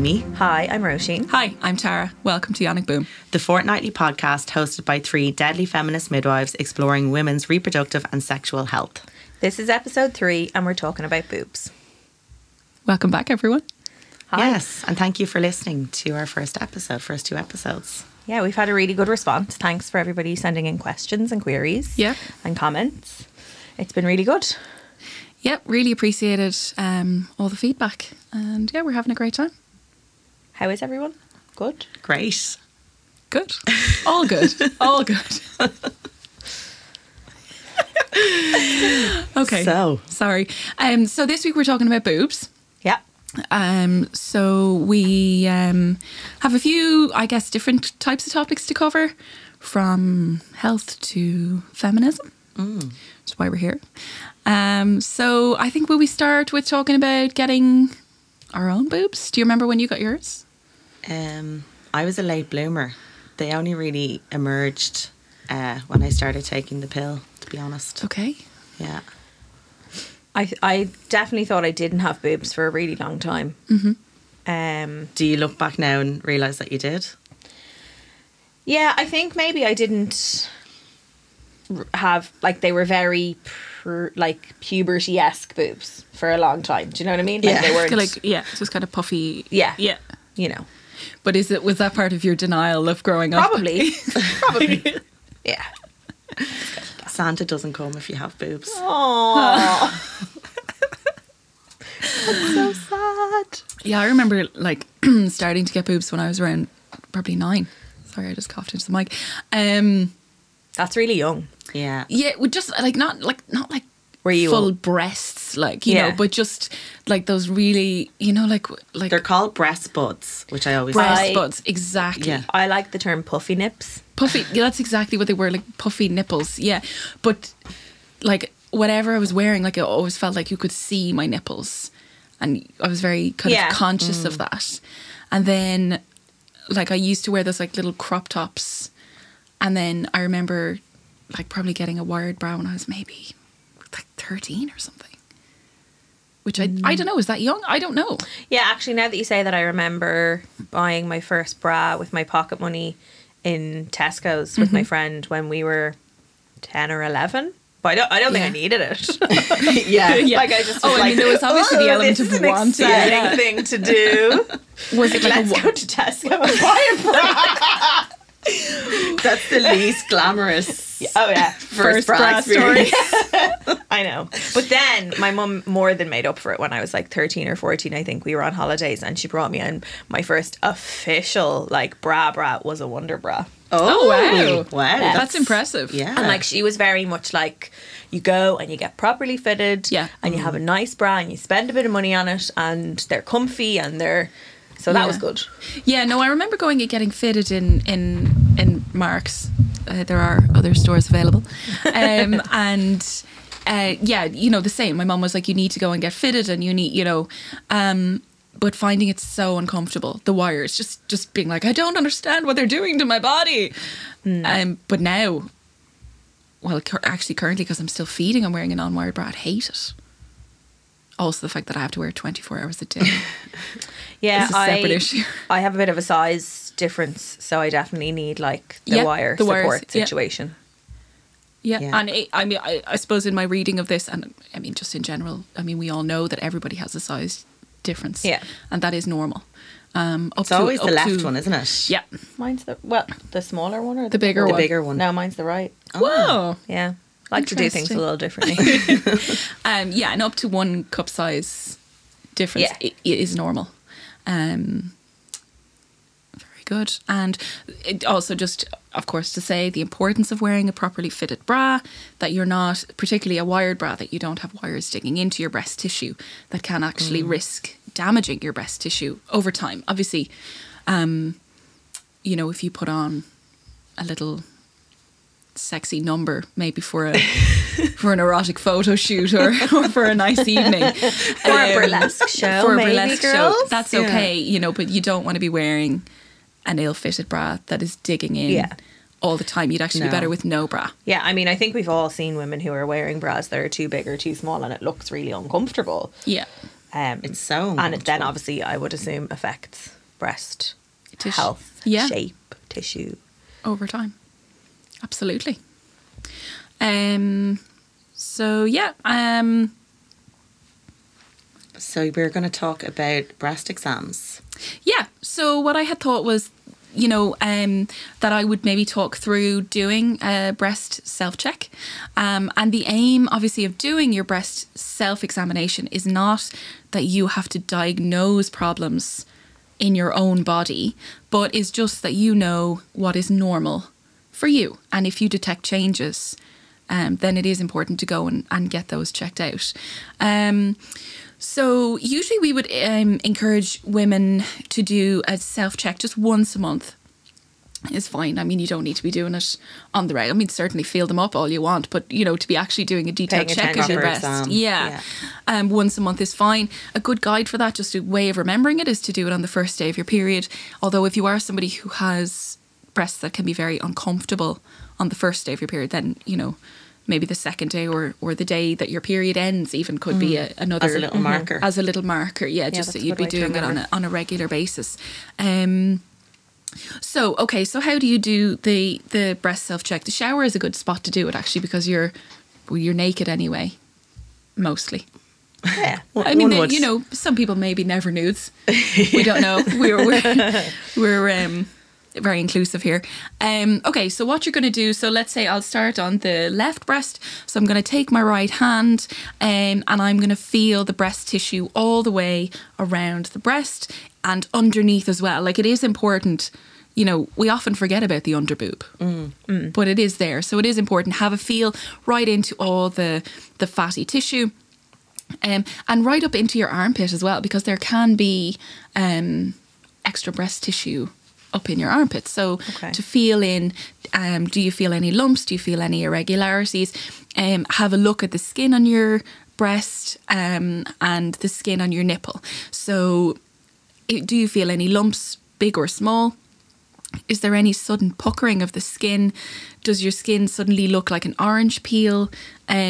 Amy. Hi, I'm Roisin. Hi, I'm Tara. Welcome to Yannick Boom, the fortnightly podcast hosted by three deadly feminist midwives exploring women's reproductive and sexual health. This is episode 3 and we're talking about boobs. Welcome back, everyone. Hi. Yes, and thank you for listening to our first two episodes. Yeah, we've had a really good response. Thanks for everybody sending in questions and queries and comments. It's been really good. Yep, really appreciated all the feedback. And yeah, we're having a great time. How is everyone? Good? Great. Good. All good. All good. Okay. So. Sorry. So this week we're talking about boobs. Yeah. So we have a few, I guess, different types of topics to cover, from health to feminism. That's why we're here. So I think will we start with talking about getting our own boobs? Do you remember when you got yours? I was a late bloomer. They only really emerged when I started taking the pill, to be honest. Okay. Yeah. I definitely thought I didn't have boobs for a really long time. Mm-hmm. Do you look back now and realise that you did? Yeah, I think maybe I didn't have, like, they were very puberty-esque boobs for a long time. Do you know what I mean? Like, yeah. They weren't it was kind of puffy. Yeah. Yeah. You know. But was that part of your denial of growing up? Probably. Yeah. Santa doesn't come if you have boobs. Aww. That's so sad. Yeah, I remember, like, starting to get boobs when I was around probably 9. Sorry, I just coughed into the mic. That's really young. Yeah. Yeah, we just not like full breasts, like, you know, but just like those really, you know, like they're called breast buds, which I always breast buds, exactly. Yeah. I like the term puffy nips. Puffy, yeah, that's exactly what they were, like puffy nipples. Yeah. But like whatever I was wearing, like I always felt like you could see my nipples, and I was very kind of conscious of that. And then like I used to wear those like little crop tops. And then I remember, like, probably getting a wired bra when I was maybe like 13 or something, which I don't know. Is that young? I don't know. Yeah, actually, now that you say that, I remember buying my first bra with my pocket money in Tesco's with my friend when we were 10 or 11. But I don't think I needed it. yeah. Like I just was there was obviously the element of wanting. Exciting thing to do. Was it like let's go to Tesco and buy a bra? That's the least glamorous. First bra story. I know. But then my mum more than made up for it when I was like 13 or 14. I think we were on holidays and she brought me in my first official like bra was a Wonder Bra. Oh, wow. Yeah. That's impressive. Yeah. And like she was very much like you go and you get properly fitted and you have a nice bra and you spend a bit of money on it and they're comfy and they're so that was good. Yeah, no, I remember going and getting fitted in Marks. There are other stores available. And yeah, you know, the same. My mum was like, you need to go and get fitted and you need, you know, but finding it so uncomfortable. The wires, just being like, I don't understand what they're doing to my body. No. But now, well, actually currently, because I'm still feeding, I'm wearing a non-wired bra. I hate it. Also, the fact that I have to wear it 24 hours a day. Yeah, it's a separate issue. I have a bit of a size difference, so I definitely need like the wire support situation. Yeah, and I suppose in my reading of this, and I mean just in general, I mean we all know that everybody has a size difference, and that is normal. It's always the left one, isn't it? Yeah, mine's the smaller one or the bigger one. The bigger one. No, mine's the right. Whoa, yeah. I like to do things a little differently. And up to one cup size difference it is normal. Very good. And it also just, of course, to say the importance of wearing a properly fitted bra, that you're not, particularly a wired bra, that you don't have wires digging into your breast tissue that can actually risk damaging your breast tissue over time. Obviously, you know, if you put on a little sexy number maybe for an erotic photo shoot or for a nice evening for a burlesque show show, that's okay, you know, but you don't want to be wearing an ill-fitted bra that is digging in all the time. You'd actually be better with no bra. Yeah, I mean, I think we've all seen women who are wearing bras that are too big or too small and it looks really uncomfortable. Yeah. It's so uncomfortable. And then obviously I would assume affects breast health, shape, tissue. Over time. Absolutely. So we're going to talk about breast exams. Yeah. So what I had thought was, you know, that I would maybe talk through doing a breast self-check. And the aim, obviously, of doing your breast self-examination is not that you have to diagnose problems in your own body, but is just that you know what is normal for you. And if you detect changes, then it is important to go and get those checked out. So usually we would encourage women to do a self-check just once a month. It's fine. I mean, you don't need to be doing it on the regular. I mean, certainly feel them up all you want, but, you know, to be actually doing a detailed check of your breast. Yeah. Once a month is fine. A good guide for that, just a way of remembering it, is to do it on the first day of your period. Although if you are somebody who has breasts that can be very uncomfortable on the first day of your period, then, you know, maybe the second day or the day that your period ends even could be another... As a little marker. As a little marker, yeah just that you'd be doing it on a regular basis. So how do you do the breast self-check? The shower is a good spot to do it, actually, because you're naked anyway, mostly. Yeah. I mean, you know, some people maybe never nudes. We don't know. We're very inclusive here. So what you're going to do, so let's say I'll start on the left breast. So I'm going to take my right hand and I'm going to feel the breast tissue all the way around the breast and underneath as well. Like, it is important, you know, we often forget about the underboob, but it is there. So it is important. Have a feel right into all the fatty tissue and right up into your armpit as well, because there can be extra breast tissue up in your armpits. So to feel in, do you feel any lumps? Do you feel any irregularities? Have a look at the skin on your breast and the skin on your nipple. So do you feel any lumps, big or small? Is there any sudden puckering of the skin? Does your skin suddenly look like an orange peel? Or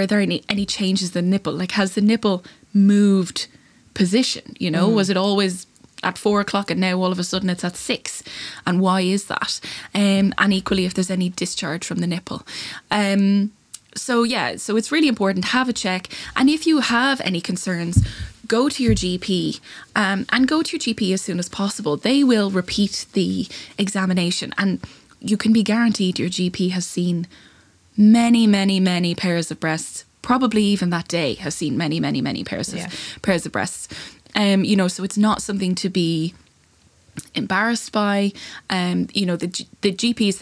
are there any changes to the nipple? Like, has the nipple moved position? You know, was it always at 4 o'clock and now all of a sudden it's at 6, and why is that? And equally, if there's any discharge from the nipple. So it's really important. Have a check, and if you have any concerns, go to your GP as soon as possible. They will repeat the examination, and you can be guaranteed your GP has seen many pairs of breasts, probably even that day has seen many pairs of breasts. You know, so it's not something to be embarrassed by. You know, the GPs,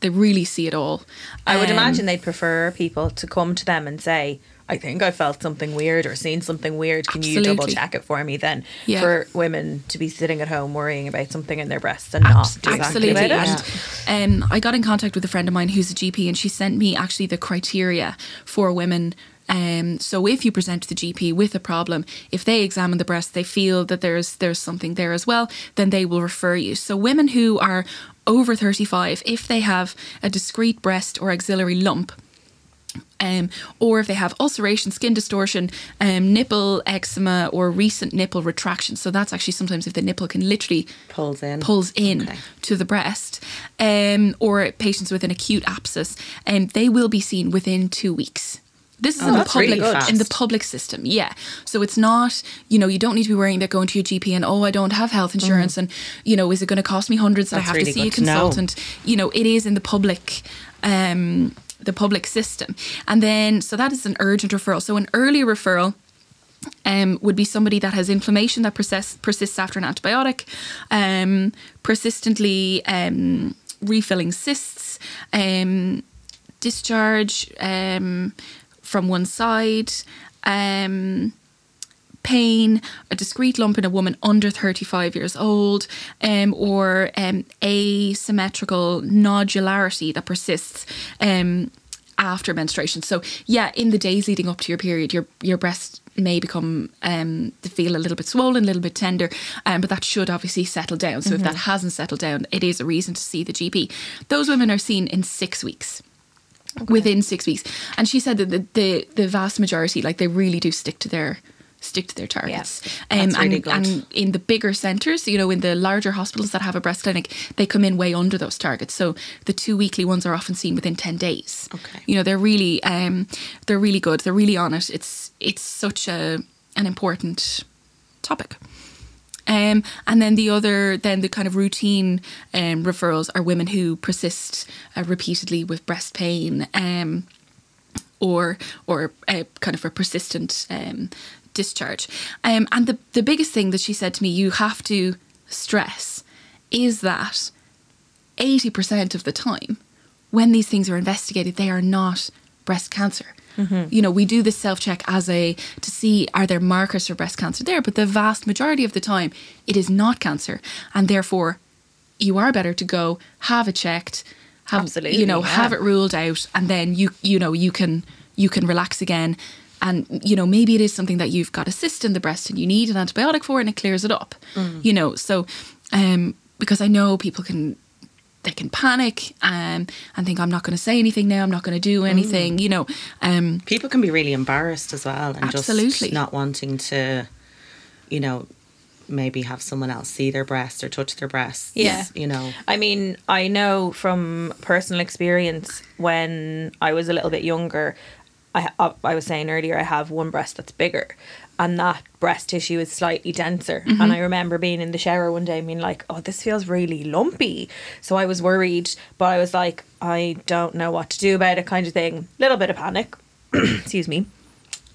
they really see it all. I would imagine they'd prefer people to come to them and say, I think I felt something weird or seen something weird. Can you double check it for me then? Yeah. For women to be sitting at home worrying about something in their breasts and not do exactly about it. And I got in contact with a friend of mine who's a GP, and she sent me actually the criteria for women. So if you present to the GP with a problem, if they examine the breast, they feel that there's something there as well, then they will refer you. So women who are over 35, if they have a discrete breast or axillary lump, or if they have ulceration, skin distortion, nipple eczema, or recent nipple retraction. So that's actually sometimes if the nipple can literally pulls in to the breast, or patients with an acute abscess, they will be seen within 2 weeks. This is in the public system, yeah. So it's not, you know, you don't need to be worrying about going to your GP and, I don't have health insurance and, you know, is it going to cost me hundreds that I have to see a consultant? You know, it is in the public system. And then, so that is an urgent referral. So an early referral would be somebody that has inflammation that persists after an antibiotic, persistently refilling cysts, discharge, from one side, pain, a discrete lump in a woman under 35 years old, or asymmetrical nodularity that persists after menstruation. So yeah, in the days leading up to your period, your breast may become to feel a little bit swollen, a little bit tender, but that should obviously settle down. So if that hasn't settled down, it is a reason to see the GP. Those women are seen in 6 weeks. Within 6 weeks. And she said that the vast majority, like, they really do stick to their stick to their targets. Yeah, really good. And in the bigger centres, you know, in the larger hospitals that have a breast clinic, they come in way under those targets. So the 2 weekly ones are often seen within 10 days. Okay. You know, they're really good. They're really on it. It's such an important topic. And then the kind of routine referrals are women who persist repeatedly with breast pain, or kind of a persistent discharge. And the biggest thing that she said to me, you have to stress, is that 80% of the time when these things are investigated, they are not breast cancer. Mm-hmm. You know, we do this self-check to see are there markers for breast cancer there, but the vast majority of the time it is not cancer, and therefore you are better to go have it checked, have it ruled out, and then you can relax again. And you know, maybe it is something that you've got a cyst in the breast and you need an antibiotic for, and it clears it up. Mm. You know, so because I know people can panic and think, I'm not going to say anything now, I'm not going to do anything, you know. People can be really embarrassed as well, and just not wanting to, you know, maybe have someone else see their breasts or touch their breasts. Yeah. You know. I mean, I know from personal experience, when I was a little bit younger, I was saying earlier, I have one breast that's bigger, and that breast tissue is slightly denser. Mm-hmm. And I remember being in the shower one day and being like, oh, this feels really lumpy. So I was worried, but I was like, I don't know what to do about it, kind of thing. Little bit of panic. Excuse me.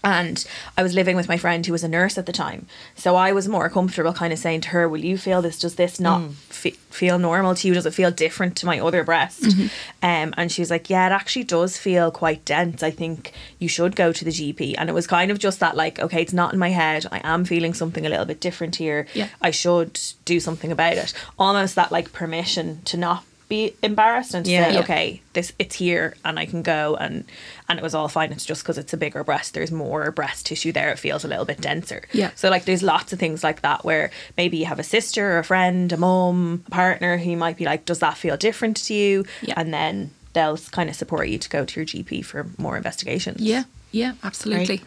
And I was living with my friend who was a nurse at the time. So I was more comfortable kind of saying to her, will you feel this? Does this not feel normal to you? Does it feel different to my other breast? Mm-hmm. And she was like, yeah, it actually does feel quite dense. I think you should go to the GP. And it was kind of just that, like, okay, it's not in my head. I am feeling something a little bit different here. Yeah. I should do something about it. Almost that like permission to not be embarrassed and to say, okay, it's here and I can go, and it was all fine. It's just because it's a bigger breast, there's more breast tissue there, it feels a little bit denser. Yeah. So like there's lots of things like that where maybe you have a sister or a friend, a mum, a partner who might be like, does that feel different to you? Yeah. And then they'll kind of support you to go to your GP for more investigations. Yeah. Yeah, absolutely.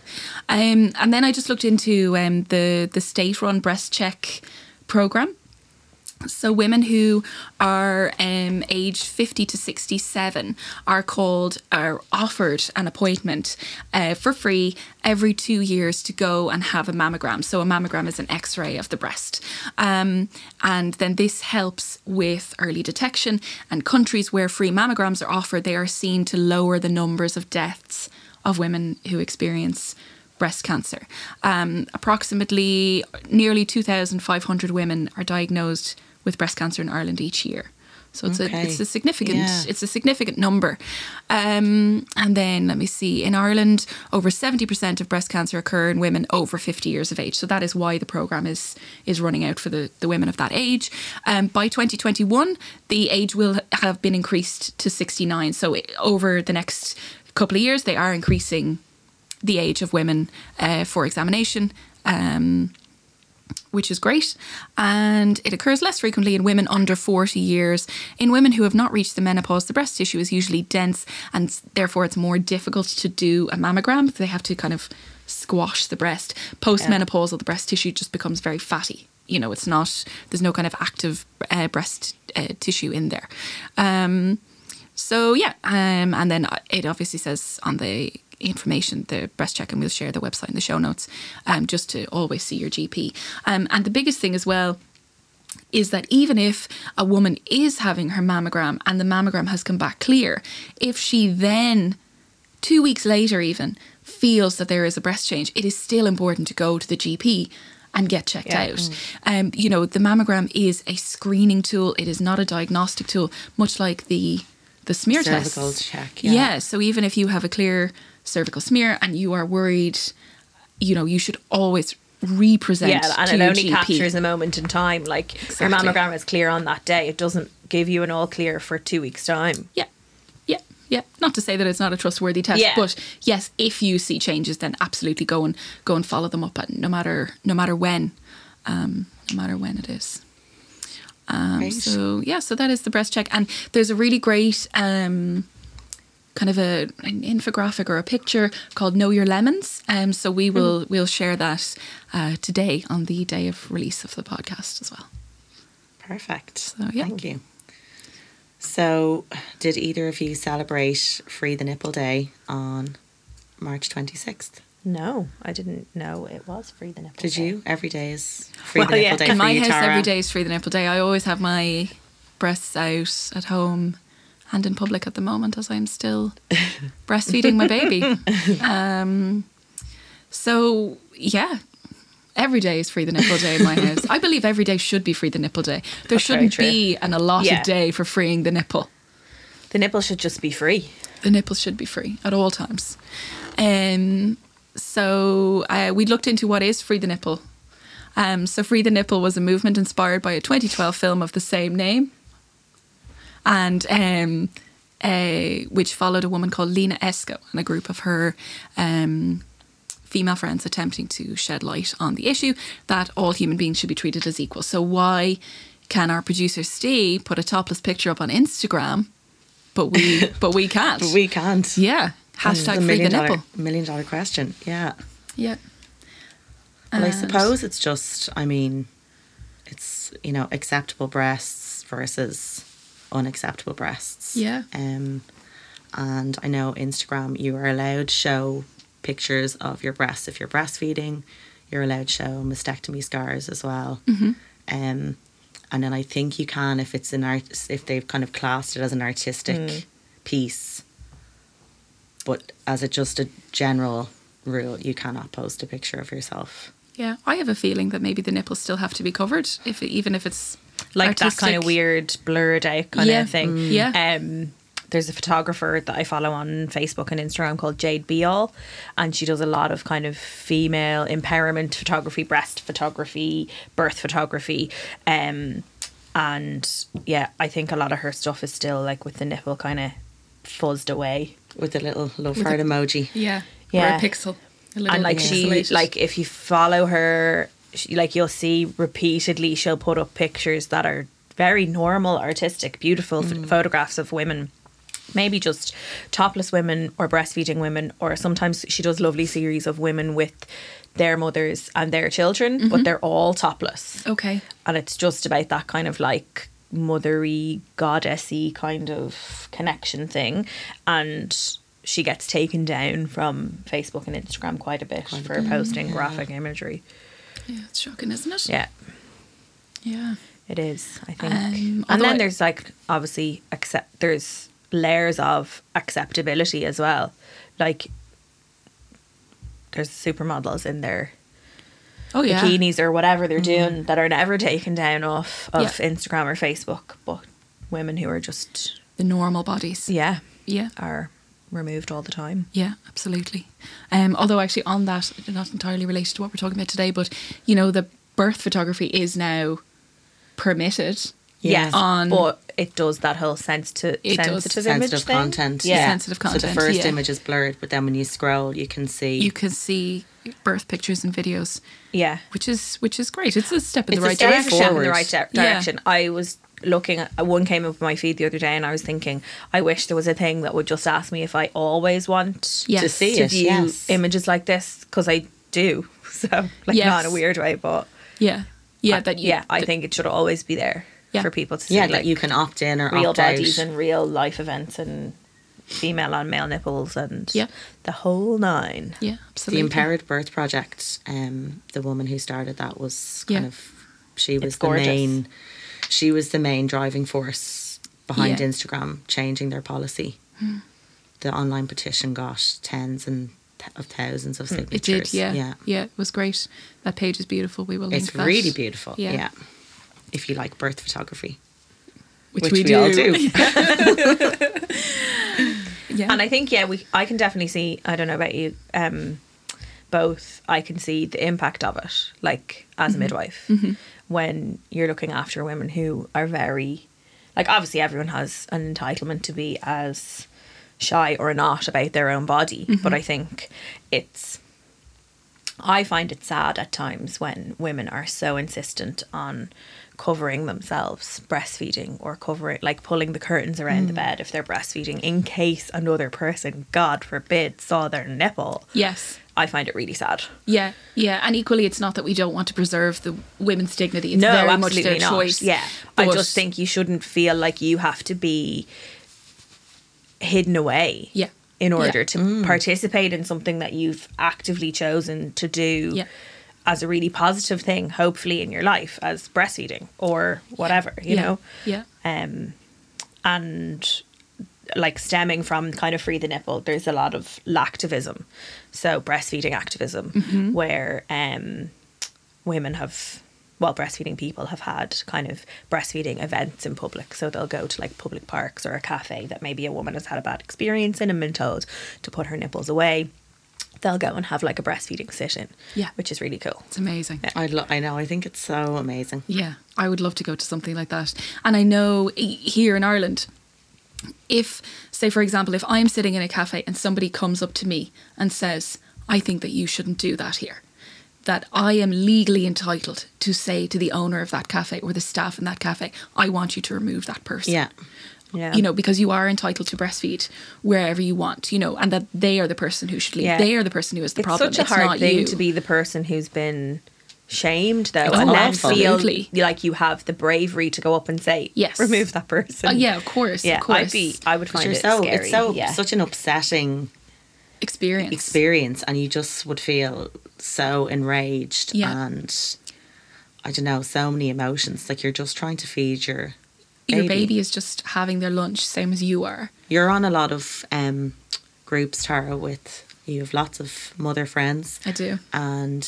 Right. And then I just looked into the state-run breast check programme. So women who are aged 50 to 67 are offered an appointment for free every 2 years to go and have a mammogram. So a mammogram is an X-ray of the breast. And then this helps with early detection, and countries where free mammograms are offered, they are seen to lower the numbers of deaths of women who experience breast cancer. Approximately nearly 2,500 women are diagnosed with breast cancer in Ireland each year, so it's a significant number. And then let me see, in Ireland over 70% of breast cancer occur in women over 50 years of age, so that is why the programme is running out for the women of that age. By 2021 the age will have been increased to 69, so over the next couple of years they are increasing the age of women for examination, which is great. And it occurs less frequently in women under 40 years. In women who have not reached the menopause, the breast tissue is usually dense, and therefore it's more difficult to do a mammogram. They have to kind of squash the breast. Postmenopausal, the breast tissue just becomes very fatty. You know, there's no kind of active breast tissue in there. And then it obviously says on the information, the breast check, and we'll share the website in the show notes, just to always see your GP. And the biggest thing as well is that even if a woman is having her mammogram and the mammogram has come back clear, if she then 2 weeks later even feels that there is a breast change, it is still important to go to the GP and get checked out. You know, the mammogram is a screening tool, it is not a diagnostic tool, much like the smear test. Cervical check. Yeah, so even if you have a clear cervical smear and you are worried, you know, you should always represent to your GP. And it only captures a moment in time. Like your mammogram is clear on that day, it doesn't give you an all clear for 2 weeks time. Yeah. Not to say that it's not a trustworthy test, but yes, if you see changes, then absolutely go and follow them up, no matter when it is. So that is the breast check, and there's a really great kind of an infographic or a picture called Know Your Lemons. So we will we'll share that today on the day of release of the podcast as well. Perfect. So, yeah. Thank you. So did either of you celebrate Free the Nipple Day on March 26th? No, I didn't know it was Free the Nipple Day. Did you? Every day is Free the Nipple Day for you, Tara. In my house, every day is Free the Nipple Day. I always have my breasts out at home and in public at the moment, as I'm still breastfeeding my baby. So, yeah. Every day is Free the Nipple Day in my house. I believe every day should be Free the Nipple Day. There shouldn't be an allotted day for freeing the nipple. The nipple should just be free. The nipple should be free at all times. So we looked into what is Free the Nipple. So Free the Nipple was a movement inspired by a 2012 film of the same name, and which followed a woman called Lena Esco and a group of her female friends attempting to shed light on the issue that all human beings should be treated as equal. So why can our producer Steve put a topless picture up on Instagram, but we can't? But we can't. Yeah. Hashtag Free the Nipple. $1 million question. Yeah. Yeah. Well, I suppose it's just, I mean, it's, you know, acceptable breasts versus unacceptable breasts. Yeah. And I know Instagram, you are allowed to show pictures of your breasts if you're breastfeeding. You're allowed to show mastectomy scars as well. Mm-hmm. And then I think you can if it's if they've kind of classed it as an artistic piece. But as just a general rule, you cannot post a picture of yourself. Yeah, I have a feeling that maybe the nipples still have to be covered, even if it's like artistic. That kind of weird blurred out kind of thing. Mm. Yeah. There's a photographer that I follow on Facebook and Instagram called Jade Beall, and she does a lot of kind of female empowerment photography, breast photography, birth photography. And yeah, I think a lot of her stuff is still like with the nipple kind of fuzzed away. With a little love heart emoji. Yeah. Yeah. Or a pixel. A little, and like she, like if you follow her, she, like you'll see repeatedly she'll put up pictures that are very normal, artistic, beautiful photographs of women. Maybe just topless women or breastfeeding women, or sometimes she does lovely series of women with their mothers and their children, but they're all topless. Okay. And it's just about that kind of like mothery, goddessy kind of connection thing. And she gets taken down from Facebook and Instagram quite a bit for posting graphic imagery. Yeah, it's shocking, isn't it? Yeah. Yeah. It is, I think. And then there's like obviously there's layers of acceptability as well. Like there's supermodels in there. Oh, yeah. Bikinis or whatever they're doing that are never taken down off of Instagram or Facebook, but women who are just the normal bodies are removed all the time. Yeah, absolutely. Although actually on that, not entirely related to what we're talking about today, but you know, the birth photography is now permitted. Yes, but it does that whole sensitive content. Yeah. Sensitive content. So the first image is blurred, but then when you scroll, you can see birth pictures and videos. Yeah, which is great. It's a step in the right direction. Direction. I was looking at one came up on my feed the other day, and I was thinking, I wish there was a thing that would just ask me if I always want to see images like this, because I do. So like not in a weird way, but I think it should always be there. Yeah. For people to see, like you can opt in or opt out. Real bodies and real life events and female and male nipples and the whole nine. Yeah, absolutely. The Impaired Birth Project, the woman who started that was kind of, she was the main driving force behind Instagram changing their policy. Mm. The online petition got tens and of thousands of signatures. It did, yeah, it was great. That page is beautiful. We will link that. It's really beautiful. Yeah. If you like birth photography, which we all do. And I think I can definitely see, I don't know about you, both, I can see the impact of it, like as a midwife, when you're looking after women who are very, like obviously everyone has an entitlement to be as shy or not about their own body, but I think I find it sad at times when women are so insistent on covering themselves, breastfeeding, or covering, like pulling the curtains around the bed if they're breastfeeding in case another person, God forbid, saw their nipple. Yes. I find it really sad. Yeah, yeah. And equally, it's not that we don't want to preserve the women's dignity. It's very much their choice. Yeah. But I just think you shouldn't feel like you have to be hidden away in order to participate in something that you've actively chosen to do as a really positive thing, hopefully, in your life, as breastfeeding or whatever, you know? Yeah. And like stemming from kind of free the nipple, there's a lot of lactivism, so breastfeeding activism, where women have, well, breastfeeding people have had kind of breastfeeding events in public. So they'll go to like public parks or a cafe that maybe a woman has had a bad experience in and been told to put her nipples away. They'll go and have like a breastfeeding sit-in, which is really cool. It's amazing. Yeah. I know, I think it's so amazing. Yeah, I would love to go to something like that. And I know here in Ireland, if, say, for example, if I'm sitting in a cafe and somebody comes up to me and says, I think that you shouldn't do that here, that I am legally entitled to say to the owner of that cafe or the staff in that cafe, I want you to remove that person. Yeah. Yeah. You know, because you are entitled to breastfeed wherever you want, you know, and that they are the person who should leave. Yeah. They are the person who is the problem. It's such a hard thing to be the person who's been shamed, though, and then feel like you have the bravery to go up and say, yes, remove that person. Yeah, of course. Yeah, of course. I would find it so scary. It's such an upsetting experience, and you just would feel so enraged, and I don't know, so many emotions. Like you're just trying to feed your. Your baby is just having their lunch, same as you are. You're on a lot of groups, Tara, with, you have lots of mother friends. I do. And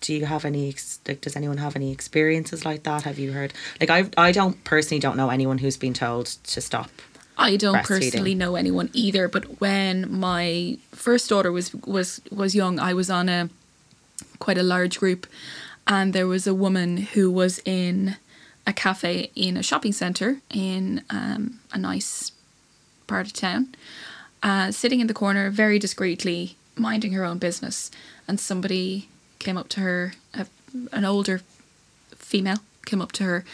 does anyone have any experiences like that? Have you heard? Like, I don't know anyone who's been told to stop. I don't personally know anyone either, but when my first daughter was young, I was on quite a large group, and there was a woman who was in a cafe in a shopping centre in a nice part of town, sitting in the corner very discreetly, minding her own business. And somebody came up to her, an older female came up to her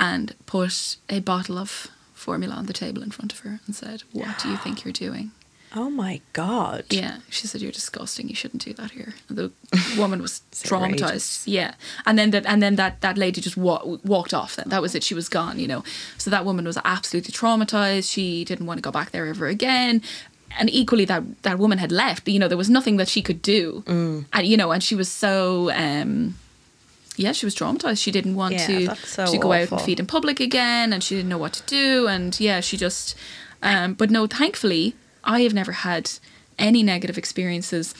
and put a bottle of formula on the table in front of her and said, what do you think you're doing? Oh my God. Yeah. She said, you're disgusting. You shouldn't do that here. And the woman was traumatized. Yeah. And then that lady just walked off then. That was it. She was gone, you know. So that woman was absolutely traumatized. She didn't want to go back there ever again. And equally, that woman had left. You know, there was nothing that she could do. Mm. And, you know, and she was so... she was traumatized. She didn't want to go out and feed in public again. And she didn't know what to do. And, she just... but no, thankfully... I have never had any negative experiences.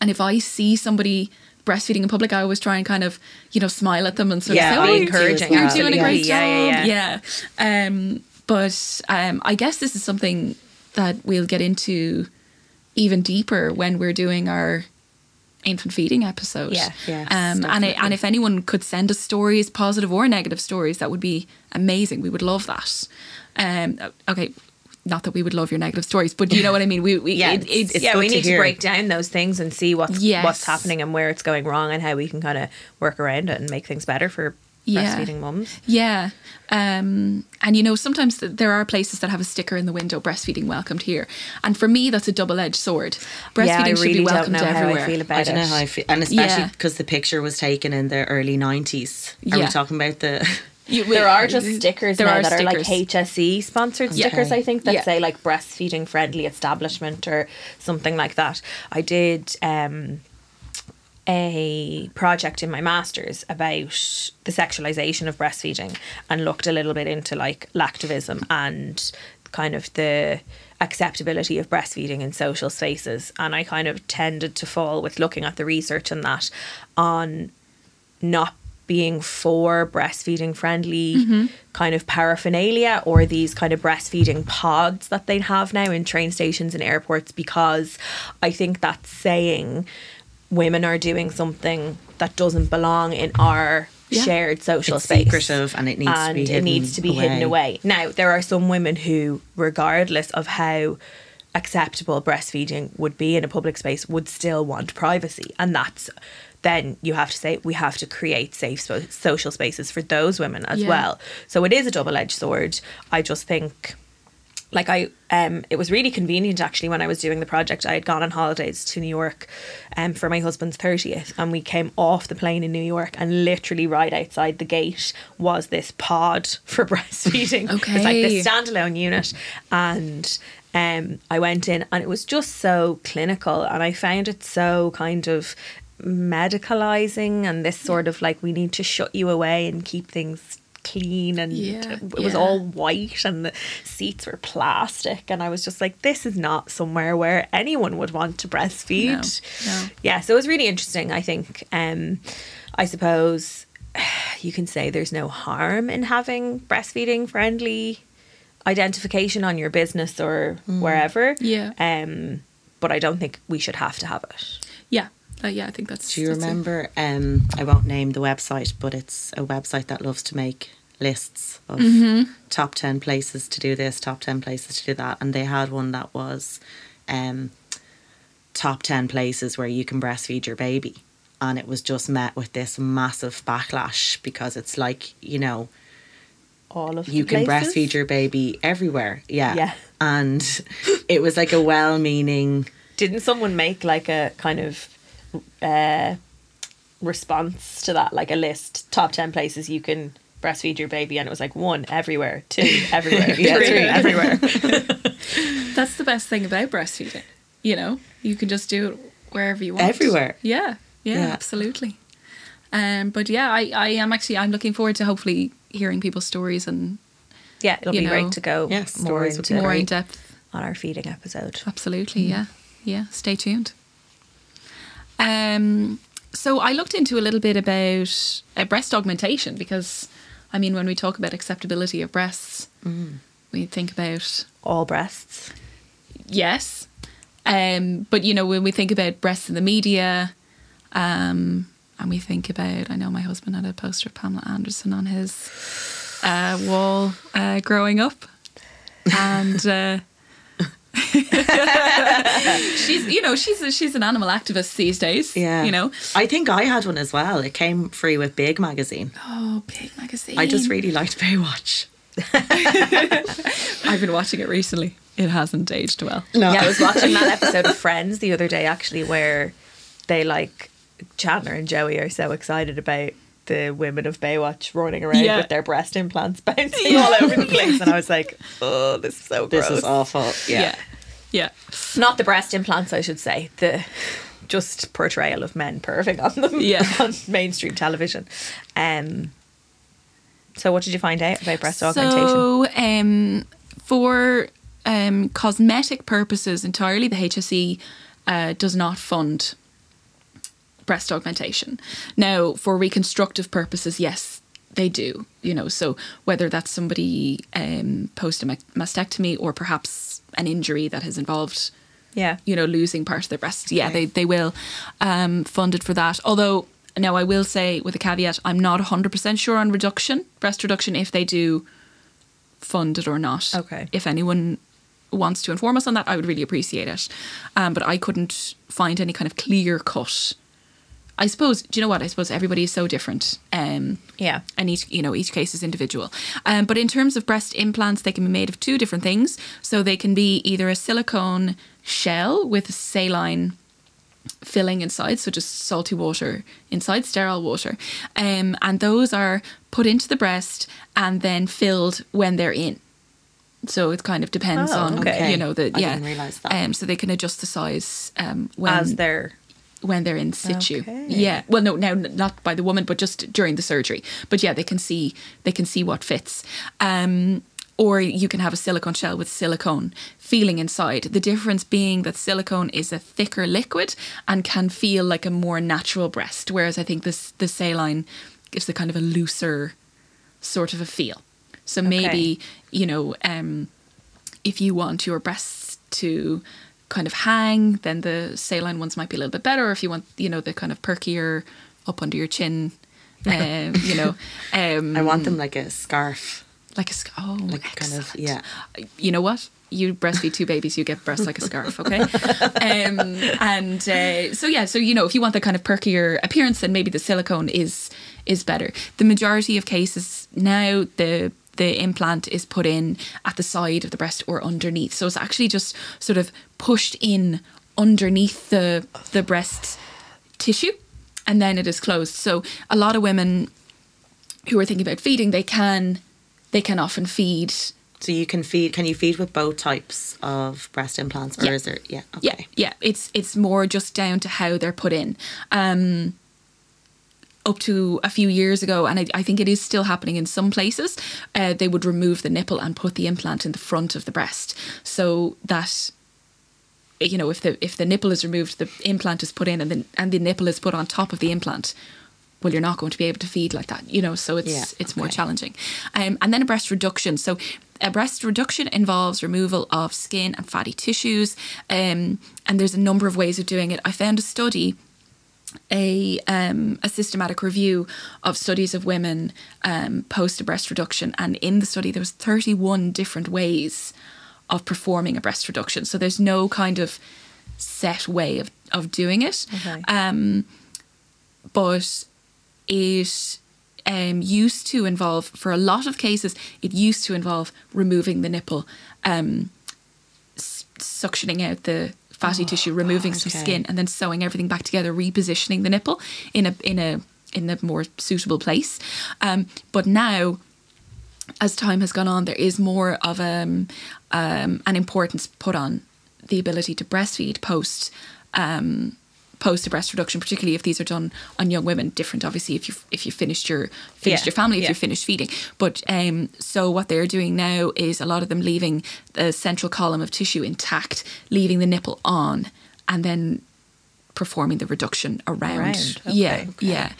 And if I see somebody breastfeeding in public, I always try and kind of, you know, smile at them and sort of say, oh, encouraging. You're doing a great job. Yeah. But I guess this is something that we'll get into even deeper when we're doing our infant feeding episode. Yeah. Yes, and if anyone could send us stories, positive or negative stories, that would be amazing. We would love that. Okay. Not that we would love your negative stories, but you know what I mean? We need to break down those things and see what's happening and where it's going wrong and how we can kind of work around it and make things better for breastfeeding mums. Yeah. And, you know, sometimes there are places that have a sticker in the window, breastfeeding welcomed here. And for me, that's a double-edged sword. Breastfeeding should be welcomed everywhere. I don't know how I feel about it. And especially because the picture was taken in the early 90s. Are we talking about the... there are just stickers that are like HSE sponsored stickers, I think, that say like breastfeeding friendly establishment or something like that. I did a project in my master's about the sexualization of breastfeeding and looked a little bit into like lactivism and kind of the acceptability of breastfeeding in social spaces. And I kind of tended to fall with looking at the research and that on not being for breastfeeding friendly kind of paraphernalia or these kind of breastfeeding pods that they have now in train stations and airports, because I think that's saying women are doing something that doesn't belong in our shared social space. It's secretive and it needs to be hidden away. Now, there are some women who, regardless of how acceptable breastfeeding would be in a public space, would still want privacy. And that's then you have to say we have to create safe social spaces for those women as well. So it is a double-edged sword. I just think, like, it was really convenient actually when I was doing the project. I had gone on holidays to New York for my husband's 30th, and we came off the plane in New York, and literally right outside the gate was this pod for breastfeeding. Okay. It's like this standalone unit, and I went in, and it was just so clinical, and I found it so kind of medicalizing, and this sort of like, we need to shut you away and keep things clean, and it was all white, and the seats were plastic, and I was just like, this is not somewhere where anyone would want to breastfeed. No. Yeah, so it was really interesting. I think I suppose you can say there's no harm in having breastfeeding friendly identification on your business or wherever, but I don't think we should have to have it. I think that's... Do you remember, I won't name the website, but it's a website that loves to make lists of top 10 places to do this, top 10 places to do that. And they had one that was top 10 places where you can breastfeed your baby. And it was just met with this massive backlash, because it's like, you know, all of you can breastfeed your baby everywhere. Yeah. And it was like a well-meaning... Didn't someone make like a kind of... response to that, like a list, top 10 places you can breastfeed your baby, and it was like 1 everywhere, 2 everywhere, 3 everywhere. That's the best thing about breastfeeding, you know, you can just do it wherever you want, everywhere. Absolutely. But yeah, I am actually, I'm looking forward to hopefully hearing people's stories, and it'll be great to go more in depth on our feeding episode. Absolutely. Stay tuned. So I looked into a little bit about breast augmentation, because, I mean, when we talk about acceptability of breasts, we think about... All breasts. Yes. But, you know, when we think about breasts in the media, and we think about... I know my husband had a poster of Pamela Anderson on his wall growing up. And... she's an animal activist these days. I think I had one as well. It came free with Big Magazine. I just really liked Baywatch. I've been watching it recently. It hasn't aged well. No. Yeah, I was watching that episode of Friends the other day actually, where they, like, Chandler and Joey are so excited about the women of Baywatch running around with their breast implants bouncing all over the place, and I was like, oh, this is so gross. This is awful. Yeah. Not the breast implants, I should say, the just portrayal of men perving on them on mainstream television. So what did you find out about breast augmentation? So for cosmetic purposes entirely, the HSE does not fund breast augmentation. Now, for reconstructive purposes, yes, they do, you know, so whether that's somebody post a mastectomy, or perhaps an injury that has involved, you know, losing part of their breast, they will fund it for that. Although, now I will say with a caveat, I'm not 100% sure on breast reduction, if they do fund it or not. Okay. If anyone wants to inform us on that, I would really appreciate it. But I couldn't find any kind of clear cut. I suppose, do you know what? I suppose everybody is so different. And each case is individual. But in terms of breast implants, they can be made of 2 different things. So they can be either a silicone shell with a saline filling inside, so just salty water inside, sterile water. And those are put into the breast and then filled when they're in. So it kind of depends on, you know, the... I didn't realise that. So they can adjust the size when they're in situ. Okay. Yeah. Well, no, now not by the woman, but just during the surgery. But yeah, they can see what fits. Or you can have a silicone shell with silicone feeling inside. The difference being that silicone is a thicker liquid and can feel like a more natural breast, whereas I think the saline gives a kind of a looser sort of a feel. So maybe, you know, if you want your breasts to kind of hang, then the saline ones might be a little bit better. Or if you want, you know, the kind of perkier up under your chin, you know. I want them like a scarf. Like a scarf. Oh, like excellent. Kind of, yeah. You know what? you breastfeed two babies, you get breasts like a scarf, okay? So, you know, if you want that kind of perkier appearance, then maybe the silicone is better. The majority of cases now, the implant is put in at the side of the breast or underneath. So it's actually just sort of pushed in underneath the breast tissue, and then it is closed. So a lot of women who are thinking about feeding, they can often feed. So you can feed. Can you feed with both types of breast implants, or yeah. Is there? Yeah, okay. Yeah. It's more just down to how they're put in. Up to a few years ago, and I think it is still happening in some places, they would remove the nipple and put the implant in the front of the breast, so that, you know, if the nipple is removed, the implant is put in, and the nipple is put on top of the implant. Well, you're not going to be able to feed like that, you know, so it's more challenging. And then a breast reduction. So a breast reduction involves removal of skin and fatty tissues. And there's a number of ways of doing it. I found a study, a systematic review of studies of women post a breast reduction. And in the study, there was 31 different ways of performing a breast reduction. So there's no kind of set way of doing it. Okay. But it used to involve, for a lot of cases, it used to involve removing the nipple, suctioning out the fatty tissue, removing some skin, and then sewing everything back together, repositioning the nipple in a more suitable place. But now, as time has gone on, there is more of an importance put on the ability to breastfeed post a breast reduction, particularly if these are done on young women. Different, obviously, if you finished your family, if you finished feeding. But so what they're doing now is a lot of them leaving the central column of tissue intact, leaving the nipple on, and then performing the reduction around. Okay. Yeah.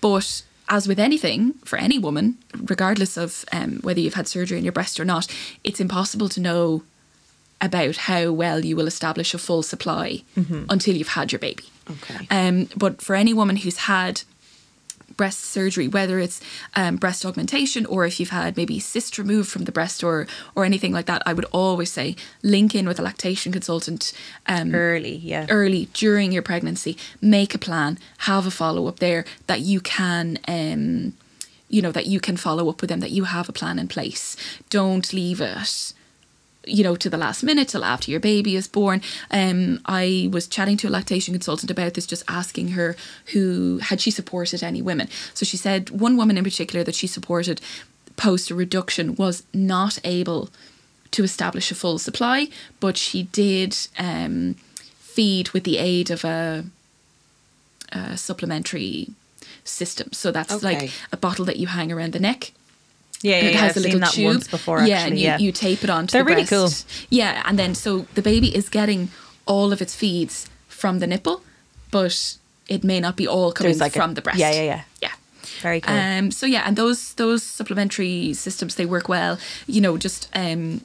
But as with anything, for any woman, regardless of whether you've had surgery on your breast or not, it's impossible to know about how well you will establish a full supply until you've had your baby. Okay. But for any woman who's had breast surgery, whether it's breast augmentation or if you've had maybe cyst removed from the breast or anything like that, I would always say link in with a lactation consultant early during your pregnancy. Make a plan, have a follow-up there that you can... you know, that you can follow up with them, that you have a plan in place. Don't leave it, you know, to the last minute, till after your baby is born. I was chatting to a lactation consultant about this, just asking her had she supported any women. So she said one woman in particular that she supported post a reduction was not able to establish a full supply, but she did feed with the aid of a supplementary system. So that's like a bottle that you hang around the neck. Yeah, I've seen that once before, actually. Yeah, and you tape it onto the breast. They're really cool. Yeah, and then so the baby is getting all of its feeds from the nipple, but it may not be all coming from the breast. Yeah. Very cool. So yeah, and those supplementary systems, they work well. You know, just I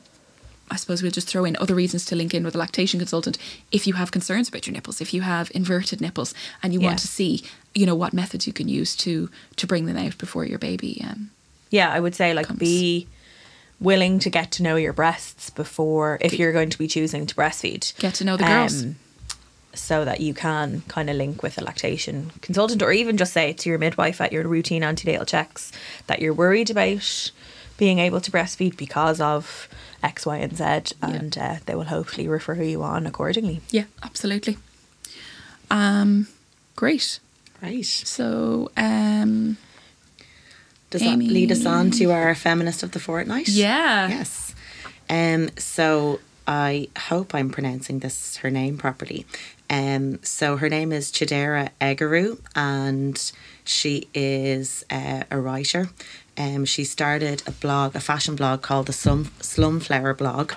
suppose we'll just throw in other reasons to link in with a lactation consultant if you have concerns about your nipples, if you have inverted nipples, and you want to see, you know, what methods you can use to bring them out before your baby. Yeah, I would say be willing to get to know your breasts before, if you're going to be choosing to breastfeed. Get to know the girls. So that you can kind of link with a lactation consultant, or even just say to your midwife at your routine antenatal checks that you're worried about being able to breastfeed because of X, Y and Z, and they will hopefully refer you on accordingly. Yeah, absolutely. Great. Right. So... does Amy. That lead us on to our feminist of the fortnight? Yeah. Yes. So I hope I'm pronouncing her name properly. So her name is Chidera Eguru, and she is a writer. She started a fashion blog called the Slumflower Blog,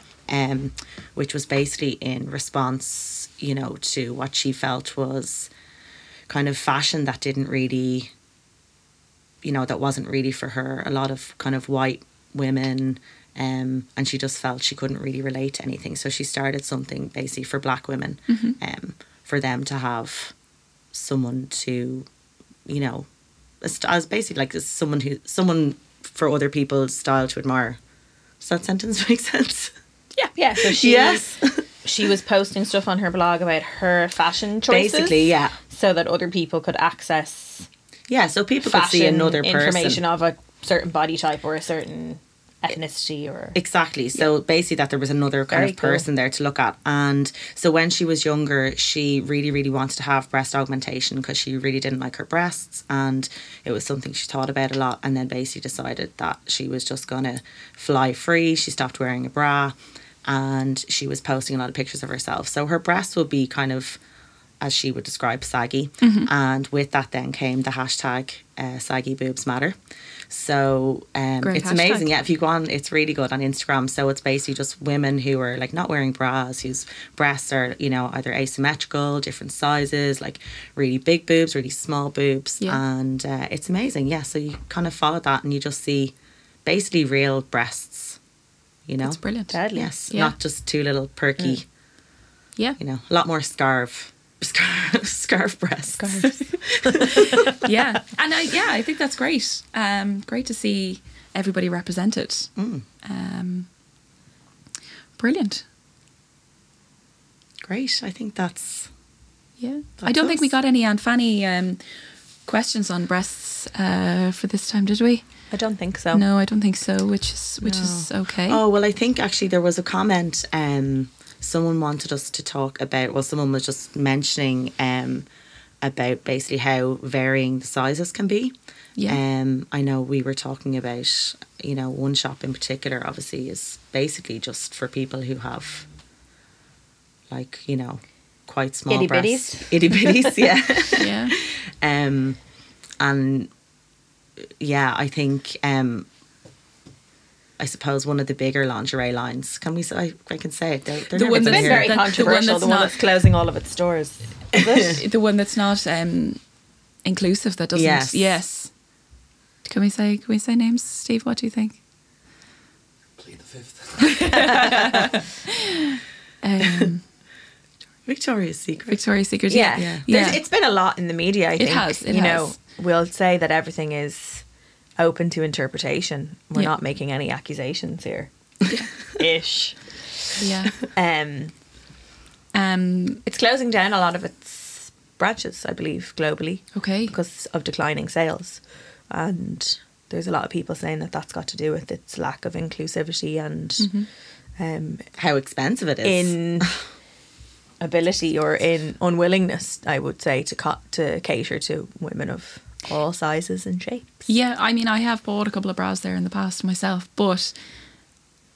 which was basically in response, you know, to what she felt was kind of fashion that didn't really... you know, that wasn't really for her, a lot of kind of white women, and she just felt she couldn't really relate to anything. So she started something basically for black women, for them to have someone to, you know, as basically like someone for other people's style to admire. Does that sentence make sense? Yep, yeah. So she, yes. She was posting stuff on her blog about her fashion choices. Basically, yeah. So that other people could access... Yeah, so people could see another person. Information of a certain body type or a certain... ethnicity or... Exactly. So basically that there was another kind of person there to look at. And so when she was younger, she really, really wanted to have breast augmentation because she really didn't like her breasts. And it was something she thought about a lot, and then basically decided that she was just going to fly free. She stopped wearing a bra and she was posting a lot of pictures of herself. So her breasts would be kind of, as she would describe, saggy. Mm-hmm. And with that then came the hashtag Saggy Boobs Matter. So it's hashtag. Amazing. Yeah, if you go on, it's really good on Instagram. So it's basically just women who are like not wearing bras, whose breasts are, you know, either asymmetrical, different sizes, like really big boobs, really small boobs. Yeah. And it's amazing. Yeah. So you kind of follow that and you just see basically real breasts, you know. It's brilliant. Deadly. Yes. Yeah. Not just two little perky. Mm. Yeah. You know, a lot more scarf breasts. Scarves. Yeah. And I think that's great. Great to see everybody represented. Mm. Brilliant. Great. I think that's... Yeah. That's I don't us. Think we got any Aunt Fanny questions on breasts for this time, did we? I don't think so. No, I don't think so, which is okay. Oh, well, I think actually there was a comment... someone wanted us to talk about, well, someone was just mentioning about basically how varying the sizes can be. Yeah. I know we were talking about, you know, one shop in particular obviously is basically just for people who have, like, you know, quite small itty breasts. Itty bitties, yeah. Yeah. And yeah, I think... I suppose one of the bigger lingerie lines. Can we say? I can say it. They're the one that's been very controversial. The one that's closing all of its stores. Is it? The one that's not inclusive. That doesn't. Yes. Can we say? Can we say names, Steve? What do you think? Plead the fifth. Victoria's Secret. Yeah. It's been a lot in the media. I think it has. You know, we'll say that everything is open to interpretation. We're not making any accusations here. Ish. Yeah. It's closing down a lot of its branches, I believe, globally. Okay. Because of declining sales. And there's a lot of people saying that that's got to do with its lack of inclusivity and how expensive it is. Inability or in unwillingness, I would say, to cater to women of all sizes and shapes. Yeah, I mean, I have bought a couple of bras there in the past myself, but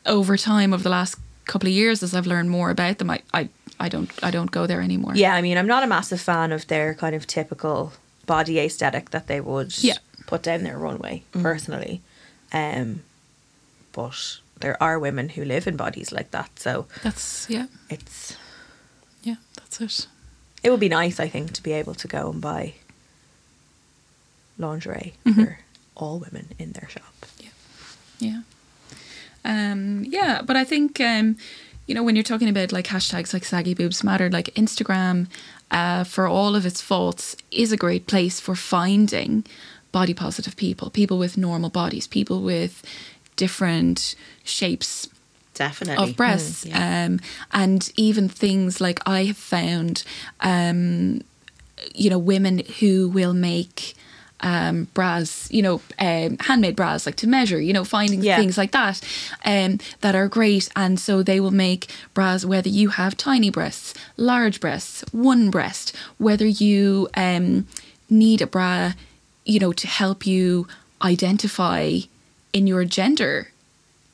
over time, over the last couple of years, as I've learned more about them, I don't go there anymore. Yeah, I mean, I'm not a massive fan of their kind of typical body aesthetic that they would put down their runway, personally. But there are women who live in bodies like that, so... That's it. It would be nice, I think, to be able to go and buy... lingerie for all women in their shop. But I think you know, when you're talking about like hashtags like Saggy Boobs Matter, like Instagram, for all of its faults, is a great place for finding body positive people with normal bodies, people with different shapes of breasts. And even things like I have found you know, women who will make bras, you know, handmade bras, like to measure, you know, finding things like that that are great. And so they will make bras whether you have tiny breasts, large breasts, one breast, whether you need a bra, you know, to help you identify in your gender,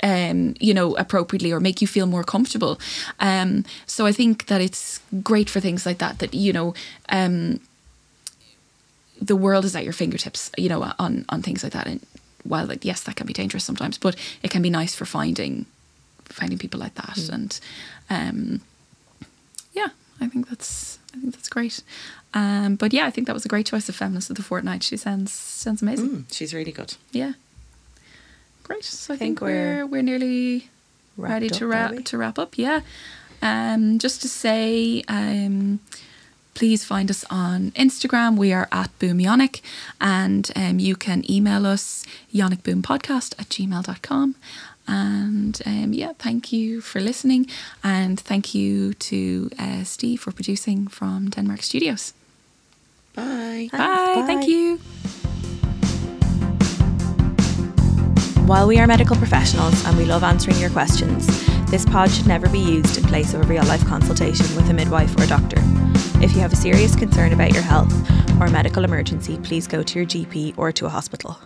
you know, appropriately, or make you feel more comfortable. So I think that it's great for things like that, that, you know, the world is at your fingertips, you know, on things like that. And while, like, yes, that can be dangerous sometimes, but it can be nice for finding people like that. And I think that's great. But yeah, I think that was a great choice of Feminist of the Fortnight. She sounds amazing. She's really good. Yeah, great. So I think we're nearly ready to wrap up. Yeah, just to say. Please find us on Instagram. We are at Boom Yannick, and you can email us yannickboompodcast@gmail.com. And yeah, thank you for listening, and thank you to Steve for producing from Denmark Studios. Bye. Bye. Bye. Thank you. While we are medical professionals and we love answering your questions, this pod should never be used in place of a real-life consultation with a midwife or a doctor. If you have a serious concern about your health or a medical emergency, please go to your GP or to a hospital.